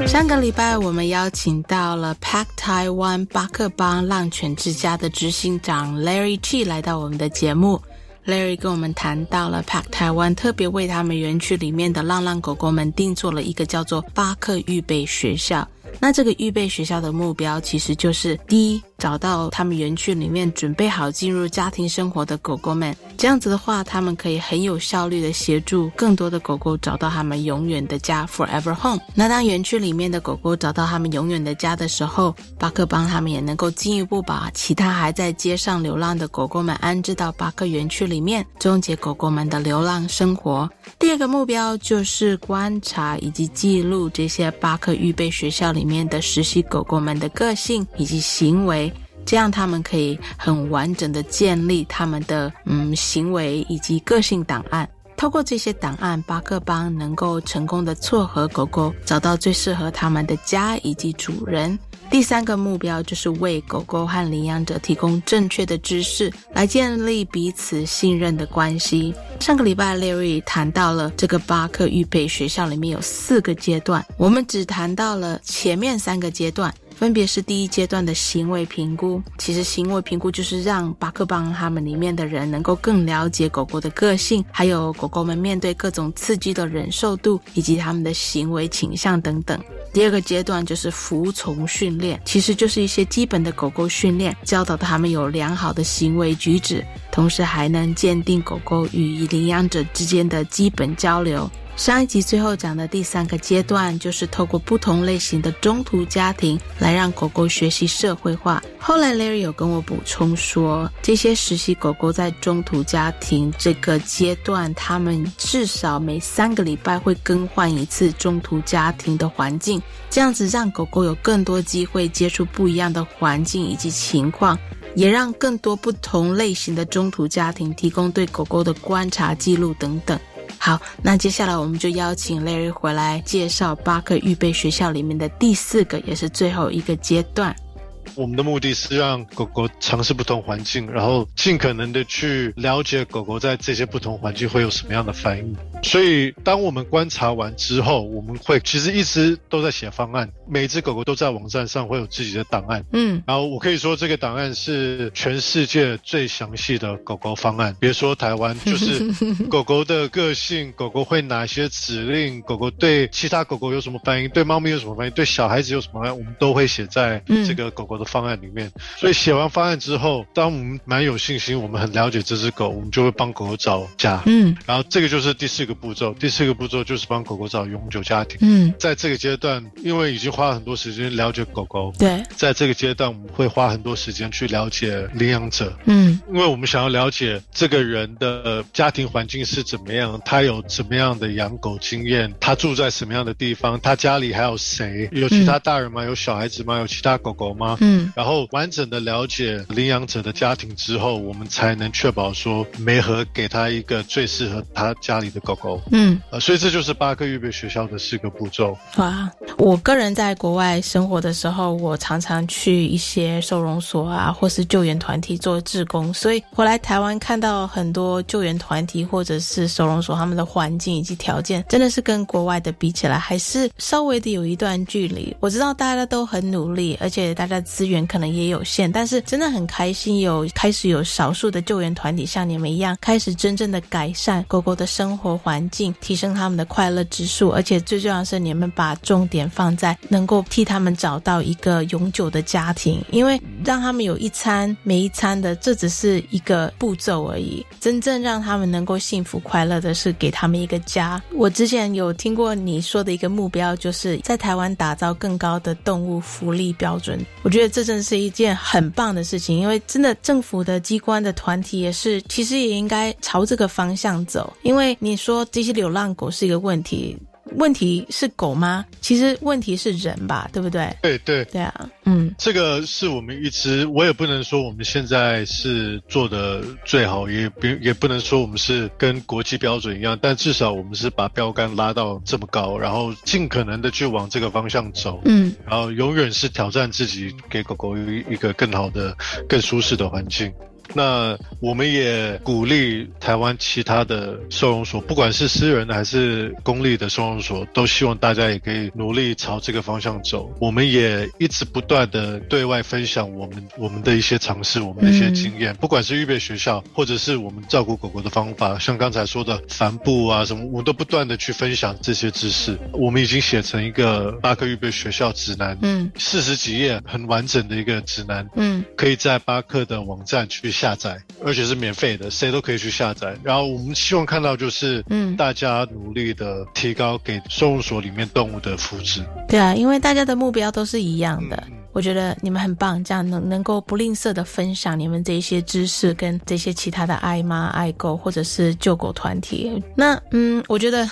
上个礼拜我们邀请到了 Pack Taiwan 巴克邦浪犬之家的执行长 Larry G 来到我们的节目。 Larry 跟我们谈到了 Pack Taiwan 特别为他们园区里面的浪浪狗狗们定做了一个叫做巴克预备学校。那这个预备学校的目标其实就是第一，找到他们园区里面准备好进入家庭生活的狗狗们，这样子的话他们可以很有效率的协助更多的狗狗找到他们永远的家 Forever Home。 那当园区里面的狗狗找到他们永远的家的时候，巴克帮他们也能够进一步把其他还在街上流浪的狗狗们安置到巴克园区里面，终结狗狗们的流浪生活。第二个目标就是观察以及记录这些巴克预备学校里面的实习狗狗们的个性以及行为，这样他们可以很完整的建立他们的嗯行为以及个性档案。透过这些档案，巴克邦能够成功的撮合狗狗找到最适合他们的家以及主人。第三个目标就是为狗狗和领养者提供正确的知识，来建立彼此信任的关系。上个礼拜 Larry 谈到了这个巴克预备学校里面有四个阶段，我们只谈到了前面三个阶段，分别是第一阶段的行为评估。其实行为评估就是让巴克邦他们里面的人能够更了解狗狗的个性，还有狗狗们面对各种刺激的忍受度以及他们的行为倾向等等。第二个阶段就是服从训练，其实就是一些基本的狗狗训练，教导他们有良好的行为举止，同时还能鉴定狗狗与领养者之间的基本交流。上一集最后讲的第三个阶段就是透过不同类型的中途家庭来让狗狗学习社会化。后来 Larry 有跟我补充说，这些实习狗狗在中途家庭这个阶段，他们至少每三个礼拜会更换一次中途家庭的环境，这样子让狗狗有更多机会接触不一样的环境以及情况，也让更多不同类型的中途家庭提供对狗狗的观察记录等等。好，那接下来我们就邀请 Larry 回来介绍巴克预备学校里面的第四个也是最后一个阶段。我们的目的是让狗狗尝试不同环境，然后尽可能的去了解狗狗在这些不同环境会有什么样的反应。所以当我们观察完之后，我们会其实一直都在写方案，每只狗狗都在网站上会有自己的档案。嗯，然后我可以说这个档案是全世界最详细的狗狗方案，别说台湾，就是狗狗的个性，狗狗会哪些指令，狗狗对其他狗狗有什么反应，对猫咪有什么反应，对小孩子有什么反应，我们都会写在这个狗狗的方案里面。所以写完方案之后，当我们蛮有信心，我们很了解这只狗，我们就会帮狗狗找家。嗯，然后这个就是第四个步骤。第四个步骤就是帮狗狗找永久家庭。嗯，在这个阶段，因为已经花了很多时间了解狗狗，对，在这个阶段我们会花很多时间去了解领养者。嗯，因为我们想要了解这个人的家庭环境是怎么样，他有怎么样的养狗经验，他住在什么样的地方，他家里还有谁，有其他大人吗？有小孩子吗？有其他狗狗吗？嗯，然后完整的了解领养者的家庭之后，我们才能确保说媒合给他一个最适合他家里的狗狗。嗯，呃，所以这就是巴克预备学校的四个步骤。哇，我个人在国外生活的时候，我常常去一些收容所啊，或是救援团体做志工，所以回来台湾看到很多救援团体或者是收容所他们的环境以及条件，真的是跟国外的比起来，还是稍微的有一段距离。我知道大家都很努力，而且大家资源可能也有限，但是真的很开心有开始有少数的救援团体像你们一样，开始真正的改善狗狗的生活环境，提升他们的快乐指数，而且最重要的是你们把重点放在能够替他们找到一个永久的家庭，因为让他们有一餐没一餐的这只是一个步骤而已，真正让他们能够幸福快乐的是给他们一个家。我之前有听过你说的一个目标，就是在台湾打造更高的动物福利标准，我觉得这真是一件很棒的事情，因为真的政府的机关的团体也是其实也应该朝这个方向走，因为你说这些流浪狗是一个问题，问题是狗吗？其实问题是人吧，对不对？对对对啊，嗯，这个是我们一直，我也不能说我们现在是做的最好，也不也不能说我们是跟国际标准一样，但至少我们是把标杆拉到这么高，然后尽可能的去往这个方向走，嗯，然后永远是挑战自己，给狗狗一个更好的、更舒适的环境。那我们也鼓励台湾其他的收容所，不管是私人还是公立的收容所，都希望大家也可以努力朝这个方向走。我们也一直不断的对外分享我们我们的一些尝试，我们的一些经验，嗯，不管是预备学校或者是我们照顾狗狗的方法，像刚才说的帆布啊什么，我们都不断的去分享这些知识。我们已经写成一个巴克预备学校指南，嗯，四十几页很完整的一个指南，嗯，可以在巴克的网站去下载，而且是免费的，谁都可以去下载。然后我们希望看到就是，嗯，大家努力的提高给收容所里面动物的福祉。对啊，因为大家的目标都是一样的。嗯，我觉得你们很棒，这样能能够不吝啬的分享你们这些知识跟这些其他的爱妈爱狗或者是救狗团体。那嗯，我觉得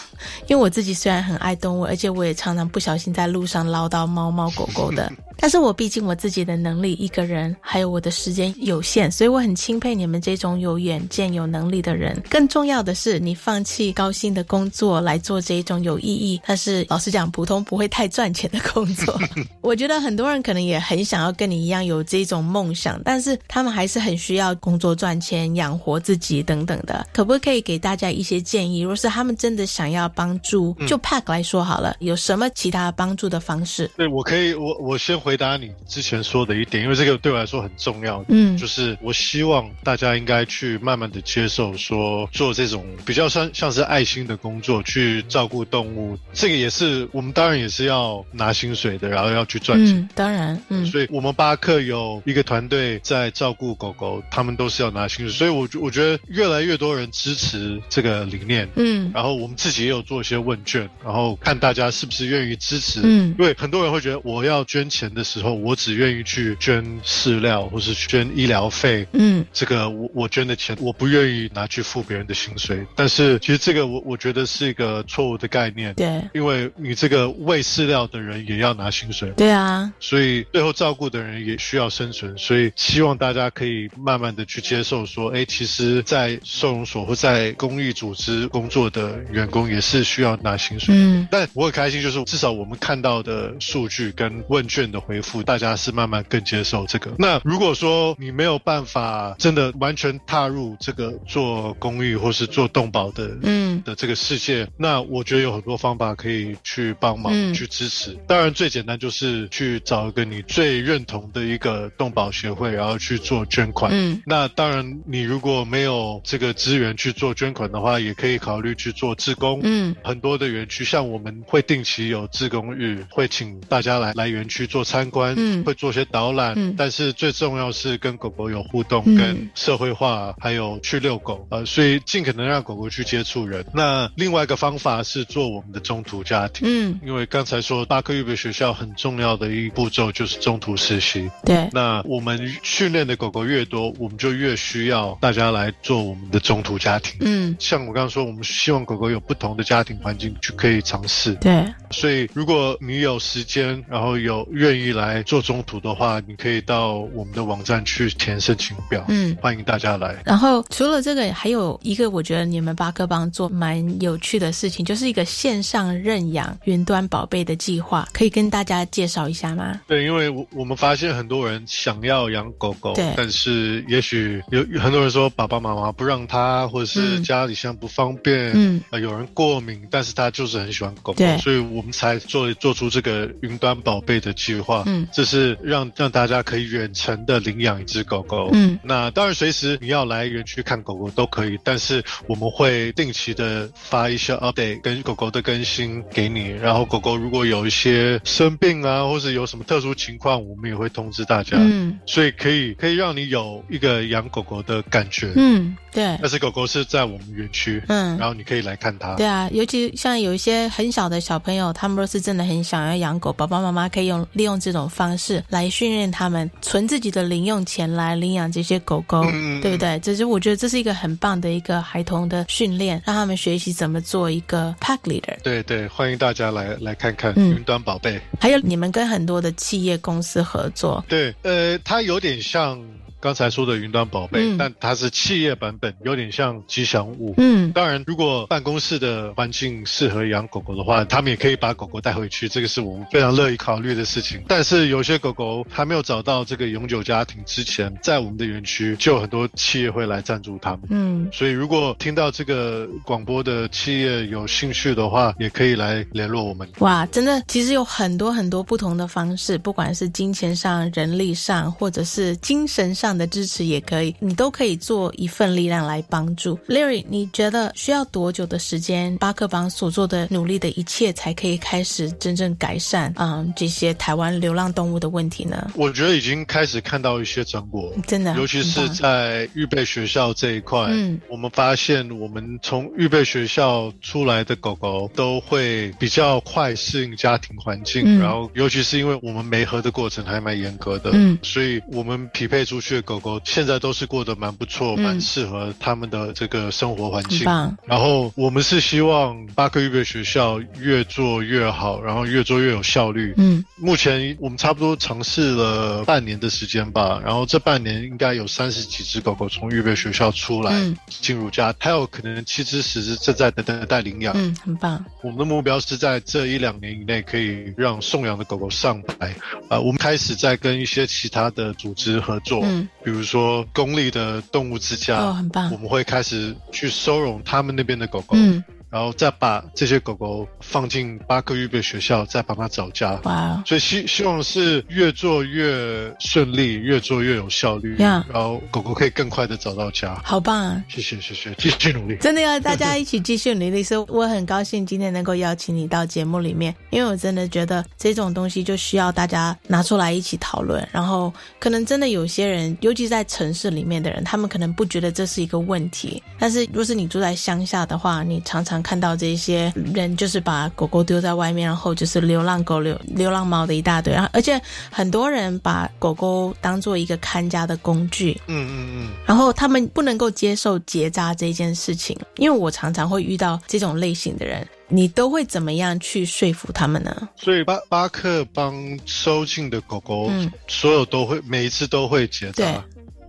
因为我自己虽然很爱动物，而且我也常常不小心在路上唠叨猫猫狗狗的，但是我毕竟我自己的能力一个人还有我的时间有限，所以我很钦佩你们这种有远见有能力的人。更重要的是你放弃高薪的工作来做这种有意义但是老实讲普通不会太赚钱的工作。我觉得很多人可能也也很想要跟你一样有这种梦想，但是他们还是很需要工作赚钱养活自己等等的。可不可以给大家一些建议，若是他们真的想要帮助，嗯，就 Pack 来说好了，有什么其他帮助的方式？对，我可以我我先回答你之前说的一点，因为这个对我来说很重要，嗯，就是我希望大家应该去慢慢的接受说做这种比较像像是爱心的工作去照顾动物，这个也是我们当然也是要拿薪水的，然后要去赚钱，嗯，当然嗯，所以我们巴克有一个团队在照顾狗狗，他们都是要拿薪水，所以我我觉得越来越多人支持这个理念，嗯，然后我们自己也有做一些问卷，然后看大家是不是愿意支持，嗯，因为很多人会觉得我要捐钱的时候，我只愿意去捐饲料或是捐医疗费，嗯，这个我我捐的钱我不愿意拿去付别人的薪水，但是其实这个我我觉得是一个错误的概念，对，因为你这个喂饲料的人也要拿薪水，对啊，所以最后照顾的人也需要生存，所以希望大家可以慢慢的去接受说，诶，其实在收容所或在公益组织工作的员工也是需要拿薪水，嗯，但我很开心就是至少我们看到的数据跟问卷的回复，大家是慢慢更接受这个。那如果说你没有办法真的完全踏入这个做公益或是做动保的嗯的这个世界，那我觉得有很多方法可以去帮忙，嗯，去支持。当然最简单就是去找一个你最认同的一个动保协会，然后去做捐款，嗯，那当然你如果没有这个资源去做捐款的话，也可以考虑去做志工，嗯，很多的园区像我们会定期有志工日，会请大家来来园区做参观，嗯，会做些导览，嗯，但是最重要是跟狗狗有互动，嗯，跟社会化还有去遛狗，呃，所以尽可能让狗狗去接触人。那另外一个方法是做我们的中途家庭，嗯，因为刚才说巴克预备学校很重要的一步骤就是中途实习，对，那我们训练的狗狗越多，我们就越需要大家来做我们的中途家庭，嗯，像我刚刚说我们希望狗狗有不同的家庭环境去可以尝试，对，所以如果你有时间然后有愿意来做中途的话，你可以到我们的网站去填申请表，嗯，欢迎大家来。然后除了这个还有一个我觉得你们巴克帮做蛮有趣的事情，就是一个线上认养云端宝贝的计划，可以跟大家介绍一下吗？对，因为我我们发现很多人想要养狗狗，但是也许有很多人说爸爸妈妈不让他，或者是家里像不方便，嗯，呃、有人过敏，但是他就是很喜欢狗狗，所以我们才做做出这个云端宝贝的计划，嗯，这是让让大家可以远程的领养一只狗狗，嗯，那当然随时你要来园区看狗狗都可以，但是我们会定期的发一些 update 跟狗狗的更新给你，然后狗狗如果有一些生病啊或者有什么特殊情况，我们也会通知大家，嗯，所以可以可以让你有一个养狗狗的感觉，嗯，对，但是狗狗是在我们园区，嗯，然后你可以来看它，对啊，尤其像有一些很小的小朋友，他们若是真的很想要养狗，爸爸妈妈可以用利用这种方式来训练他们存自己的零用钱来领养这些狗狗，嗯、对不对？这是我觉得这是一个很棒的一个孩童的训练，让他们学习怎么做一个 pack leader。对对，欢迎大家来来看看云端宝贝。嗯、还有你们跟很多的企业公司合作，对，呃，它有点像刚才说的云端宝贝，嗯、但它是企业版本，有点像吉祥物。嗯，当然，如果办公室的环境适合养狗狗的话，他们也可以把狗狗带回去，这个是我们非常乐意考虑的事情。但是有些狗狗还没有找到这个永久家庭之前，在我们的园区就有很多企业会来赞助他们。嗯，所以如果听到这个广播的企业有兴趣的话，也可以来联络我们。哇，真的，其实有很多很多不同的方式，不管是金钱上、人力上，或者是精神上的支持也可以，你都可以做一份力量来帮助。 Larry， 你觉得需要多久的时间巴克邦所做的努力的一切才可以开始真正改善嗯，这些台湾流浪动物的问题呢？我觉得已经开始看到一些成果，真的，尤其是在预备学校这一块，嗯、我们发现我们从预备学校出来的狗狗都会比较快适应家庭环境，嗯、然后尤其是因为我们媒合的过程还蛮严格的，嗯、所以我们匹配出去的狗狗现在都是过得蛮不错，嗯、蛮适合他们的这个生活环境。然后我们是希望巴克预备学校越做越好，然后越做越有效率。嗯，目前我们差不多尝试了半年的时间吧，然后这半年应该有三十几只狗狗从预备学校出来，嗯、进入家，还有可能七只十只正在等待领养。嗯，很棒。我们的目标是在这一两年以内可以让送养的狗狗上百。啊、呃，我们开始在跟一些其他的组织合作。嗯，比如说公立的动物之家，哦，很棒，我们会开始去收容他们那边的狗狗，嗯然后再把这些狗狗放进巴克预备学校，再帮它找家。哇！所以希希望是越做越顺利，越做越有效率，yeah. 然后狗狗可以更快的找到家。好棒啊！谢谢谢谢，继续努力。真的要大家一起继续努力。所以我很高兴今天能够邀请你到节目里面，因为我真的觉得这种东西就需要大家拿出来一起讨论。然后可能真的有些人，尤其在城市里面的人，他们可能不觉得这是一个问题。但是若是你住在乡下的话，你常常看到这些人就是把狗狗丢在外面，然后就是流浪狗流流浪猫的一大堆，然后而且很多人把狗狗当做一个看家的工具，嗯嗯嗯，然后他们不能够接受结扎这件事情，因为我常常会遇到这种类型的人。你都会怎么样去说服他们呢？所以巴巴克帮收进的狗狗，嗯、所有都会每一次都会结扎，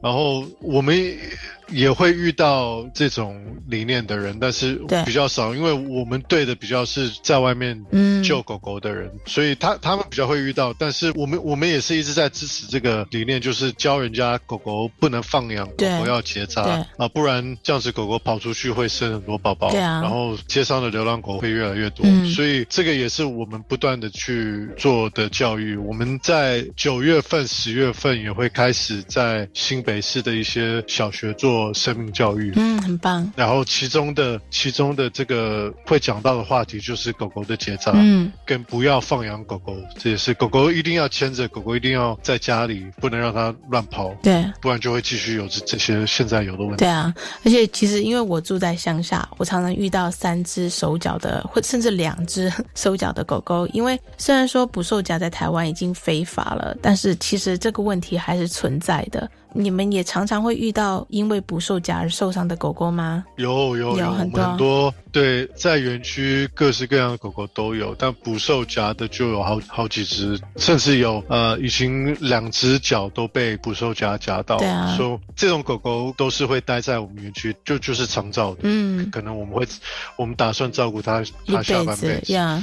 然后我们也会遇到这种理念的人，但是比较少，因为我们对的比较是在外面救狗狗的人，嗯、所以他他们比较会遇到。但是我们我们也是一直在支持这个理念，就是教人家狗狗不能放养，狗狗要结扎啊，不然这样子狗狗跑出去会生很多宝宝，啊、然后街上的流浪狗会越来越多，嗯、所以这个也是我们不断的去做的教育。我们在九月份、十月份也会开始在新北市的一些小学做生命教育，嗯，很棒。然后其中的其中的这个会讲到的话题就是狗狗的结扎，嗯，跟不要放养狗狗，这也是狗狗一定要牵着，狗狗一定要在家里，不能让它乱跑，对，不然就会继续有这些现在有的问题。对啊，而且其实因为我住在乡下，我常常遇到三只手脚的，或甚至两只手脚的狗狗，因为虽然说捕兽夹在台湾已经非法了，但是其实这个问题还是存在的。你们也常常会遇到因为捕兽夹而受伤的狗狗吗？有有 有, 有很多很多，对，在园区各式各样的狗狗都有，但捕兽夹的就有好好几只，甚至有呃已经两只脚都被捕兽夹夹到。对啊，所以这种狗狗都是会待在我们园区，就就是长照的，嗯，可能我们会我们打算照顾它它下半辈子，yeah.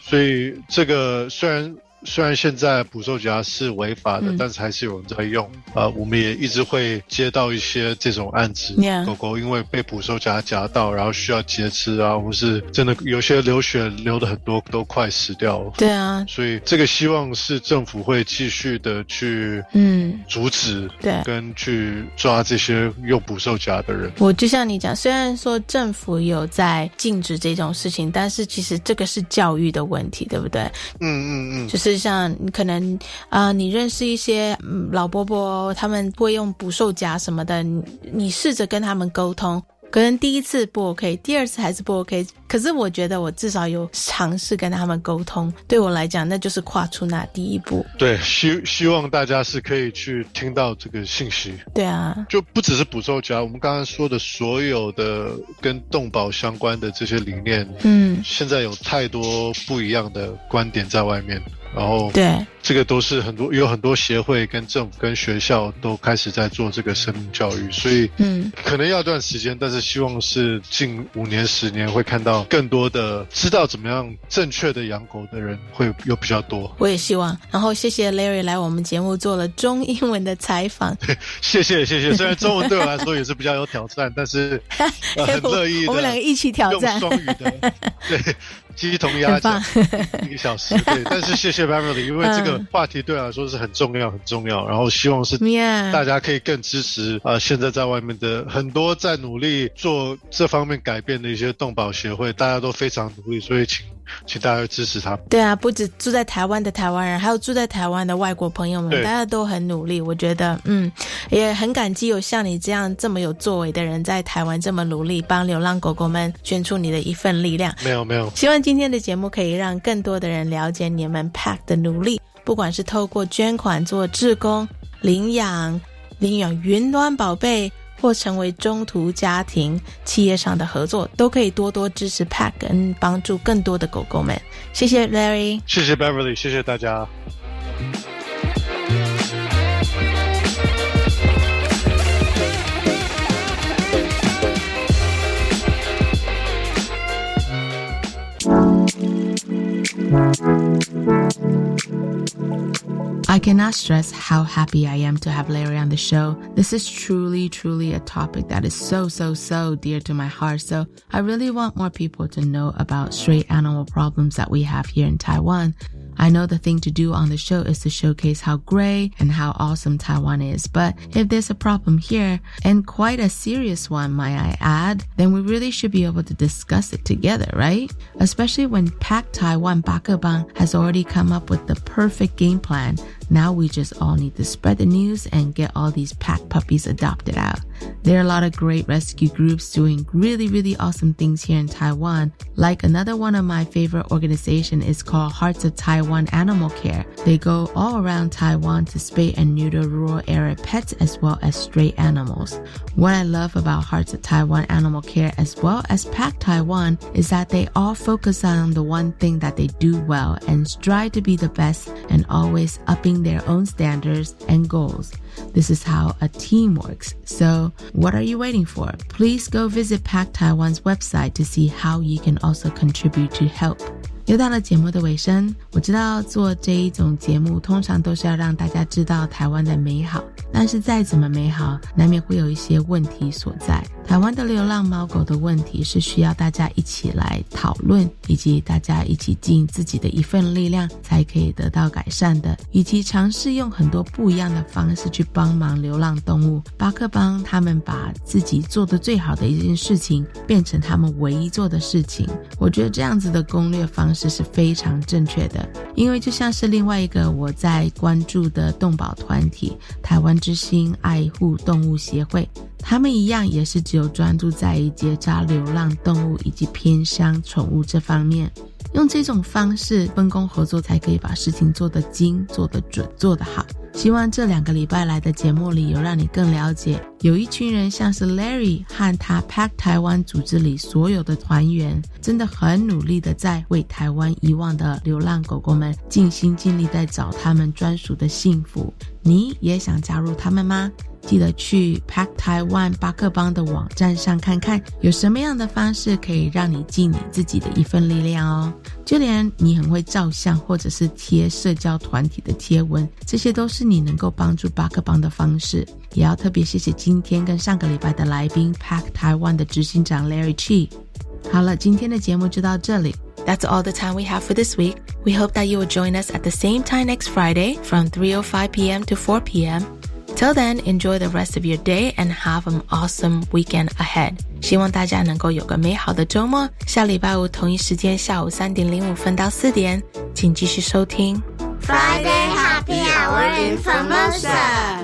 所以这个虽然。虽然现在捕兽夹是违法的，嗯、但是还是有人在用啊、呃。我们也一直会接到一些这种案子， yeah. 狗狗因为被捕兽夹夹到，然后需要截肢啊，或是真的有些流血流的很多，都快死掉了。对啊，所以这个希望是政府会继续的去嗯阻止，对，跟去抓这些用捕兽夹的人。我就像你讲，虽然说政府有在禁止这种事情，但是其实这个是教育的问题，对不对？嗯嗯嗯，就是。像可能啊、呃，你认识一些、嗯、老伯伯，他们会用捕兽夹什么的，你试着跟他们沟通。可能第一次不 OK， 第二次还是不 OK， 可是我觉得我至少有尝试跟他们沟通，对我来讲那就是跨出那第一步。对，希希望大家是可以去听到这个信息。对啊，就不只是捕兽夹，我们刚刚说的所有的跟动保相关的这些理念，嗯，现在有太多不一样的观点在外面，然后对这个都是很多有很多协会跟政府跟学校都开始在做这个生命教育，所以嗯，可能要段时间，但是希望是近五年十年会看到更多的知道怎么样正确的养狗的人会有比较多。我也希望。然后谢谢 Larry 来我们节目做了中英文的采访。谢谢谢谢，虽然中文对我来说也是比较有挑战，但是、呃、很乐意的我们两个一起挑战，用双语的对鸡同鸭讲一个小时，对，但是谢谢 Beverly， 因为这个话题对我来说是很重要很重要，然后希望是大家可以更支持啊、呃，现在在外面的很多在努力做这方面改变的一些动保协会，大家都非常努力，所以请请大家支持他。对啊，不止住在台湾的台湾人，还有住在台湾的外国朋友们，大家都很努力。我觉得嗯，也很感激有像你这样这么有作为的人在台湾这么努力帮流浪狗狗们捐出你的一份力量。没有没有，希望今天的节目可以让更多的人了解你们 P A C 的努力，不管是透过捐款做志工、领养领养云端宝贝，或成为中途家庭、企业上的合作，都可以多多支持 P A C 跟帮助更多的狗狗们。谢谢 Larry， 谢谢 Beverly， 谢谢大家。I cannot stress how happy I am to have Larry on the show. This is truly, truly a topic that is so, so, so dear to my heart. So I really want more people to know about stray animal problems that we have here in Taiwan. I know the thing to do on the show is to showcase how great and how awesome Taiwan is. But if there's a problem here, and quite a serious one, might I add, then we really should be able to discuss it together, right? Especially when P A C Taiwan Bakabang has already come up with the perfect game plan. Now we just all need to spread the news and get all these P A C puppies adopted out. There are a lot of great rescue groups doing really, really awesome things here in Taiwan. Like another one of my favorite organization is called Hearts of Taiwan Animal Care. They go all around Taiwan to spay and neuter rural area pets as well as stray animals. What I love about Hearts of Taiwan Animal Care as well as P A C Taiwan is that they all focus on the one thing that they do well and strive to be the best and always upping their own standards and goals. This is how a team works. So what are you waiting for? Please go visit P A C Taiwan's website to see how you can also contribute to help.又到了节目的尾声，我知道做这一种节目通常都是要让大家知道台湾的美好，但是再怎么美好，难免会有一些问题所在。台湾的流浪猫狗的问题是需要大家一起来讨论，以及大家一起尽自己的一份力量才可以得到改善的，以及尝试用很多不一样的方式去帮忙流浪动物。巴克帮他们把自己做的最好的一件事情变成他们唯一做的事情，我觉得这样子的攻略方式方式是非常正确的，因为就像是另外一个我在关注的动保团体台湾之心爱护动物协会，他们一样也是只有专注在于结扎流浪动物以及偏乡宠物这方面，用这种方式分工合作才可以把事情做得精、做得准、做得好。希望这两个礼拜来的节目里有让你更了解，有一群人像是 Larry 和他 P A C 台湾组织里所有的团员，真的很努力的在为台湾遗忘的流浪狗狗们尽心尽力在找他们专属的幸福。你也想加入他们吗？记得去 P A C 台湾巴克邦的网站上看看有什么样的方式可以让你尽你自己的一份力量哦。就连你很会照相或者是贴社交团体的贴文，这些都是你能够帮助巴克邦的方式。也要特别谢谢今天跟上个礼拜的来宾 P A C 台湾的执行长 Larry Chi。 好了，今天的节目就到这里。That's all the time we have for this week. We hope that you will join us at the same time next Friday from three oh five p.m. to four p.m.Till then, enjoy the rest of your day and have an awesome weekend ahead. 希望大家能够有个美好的周末。下礼拜五同一时间下午三点零五分到四点，请继续收听 Friday Happy Hour in Formosa.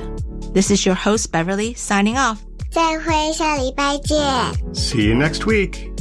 This is your host Beverly signing off. 再会，下礼拜见。See you next week.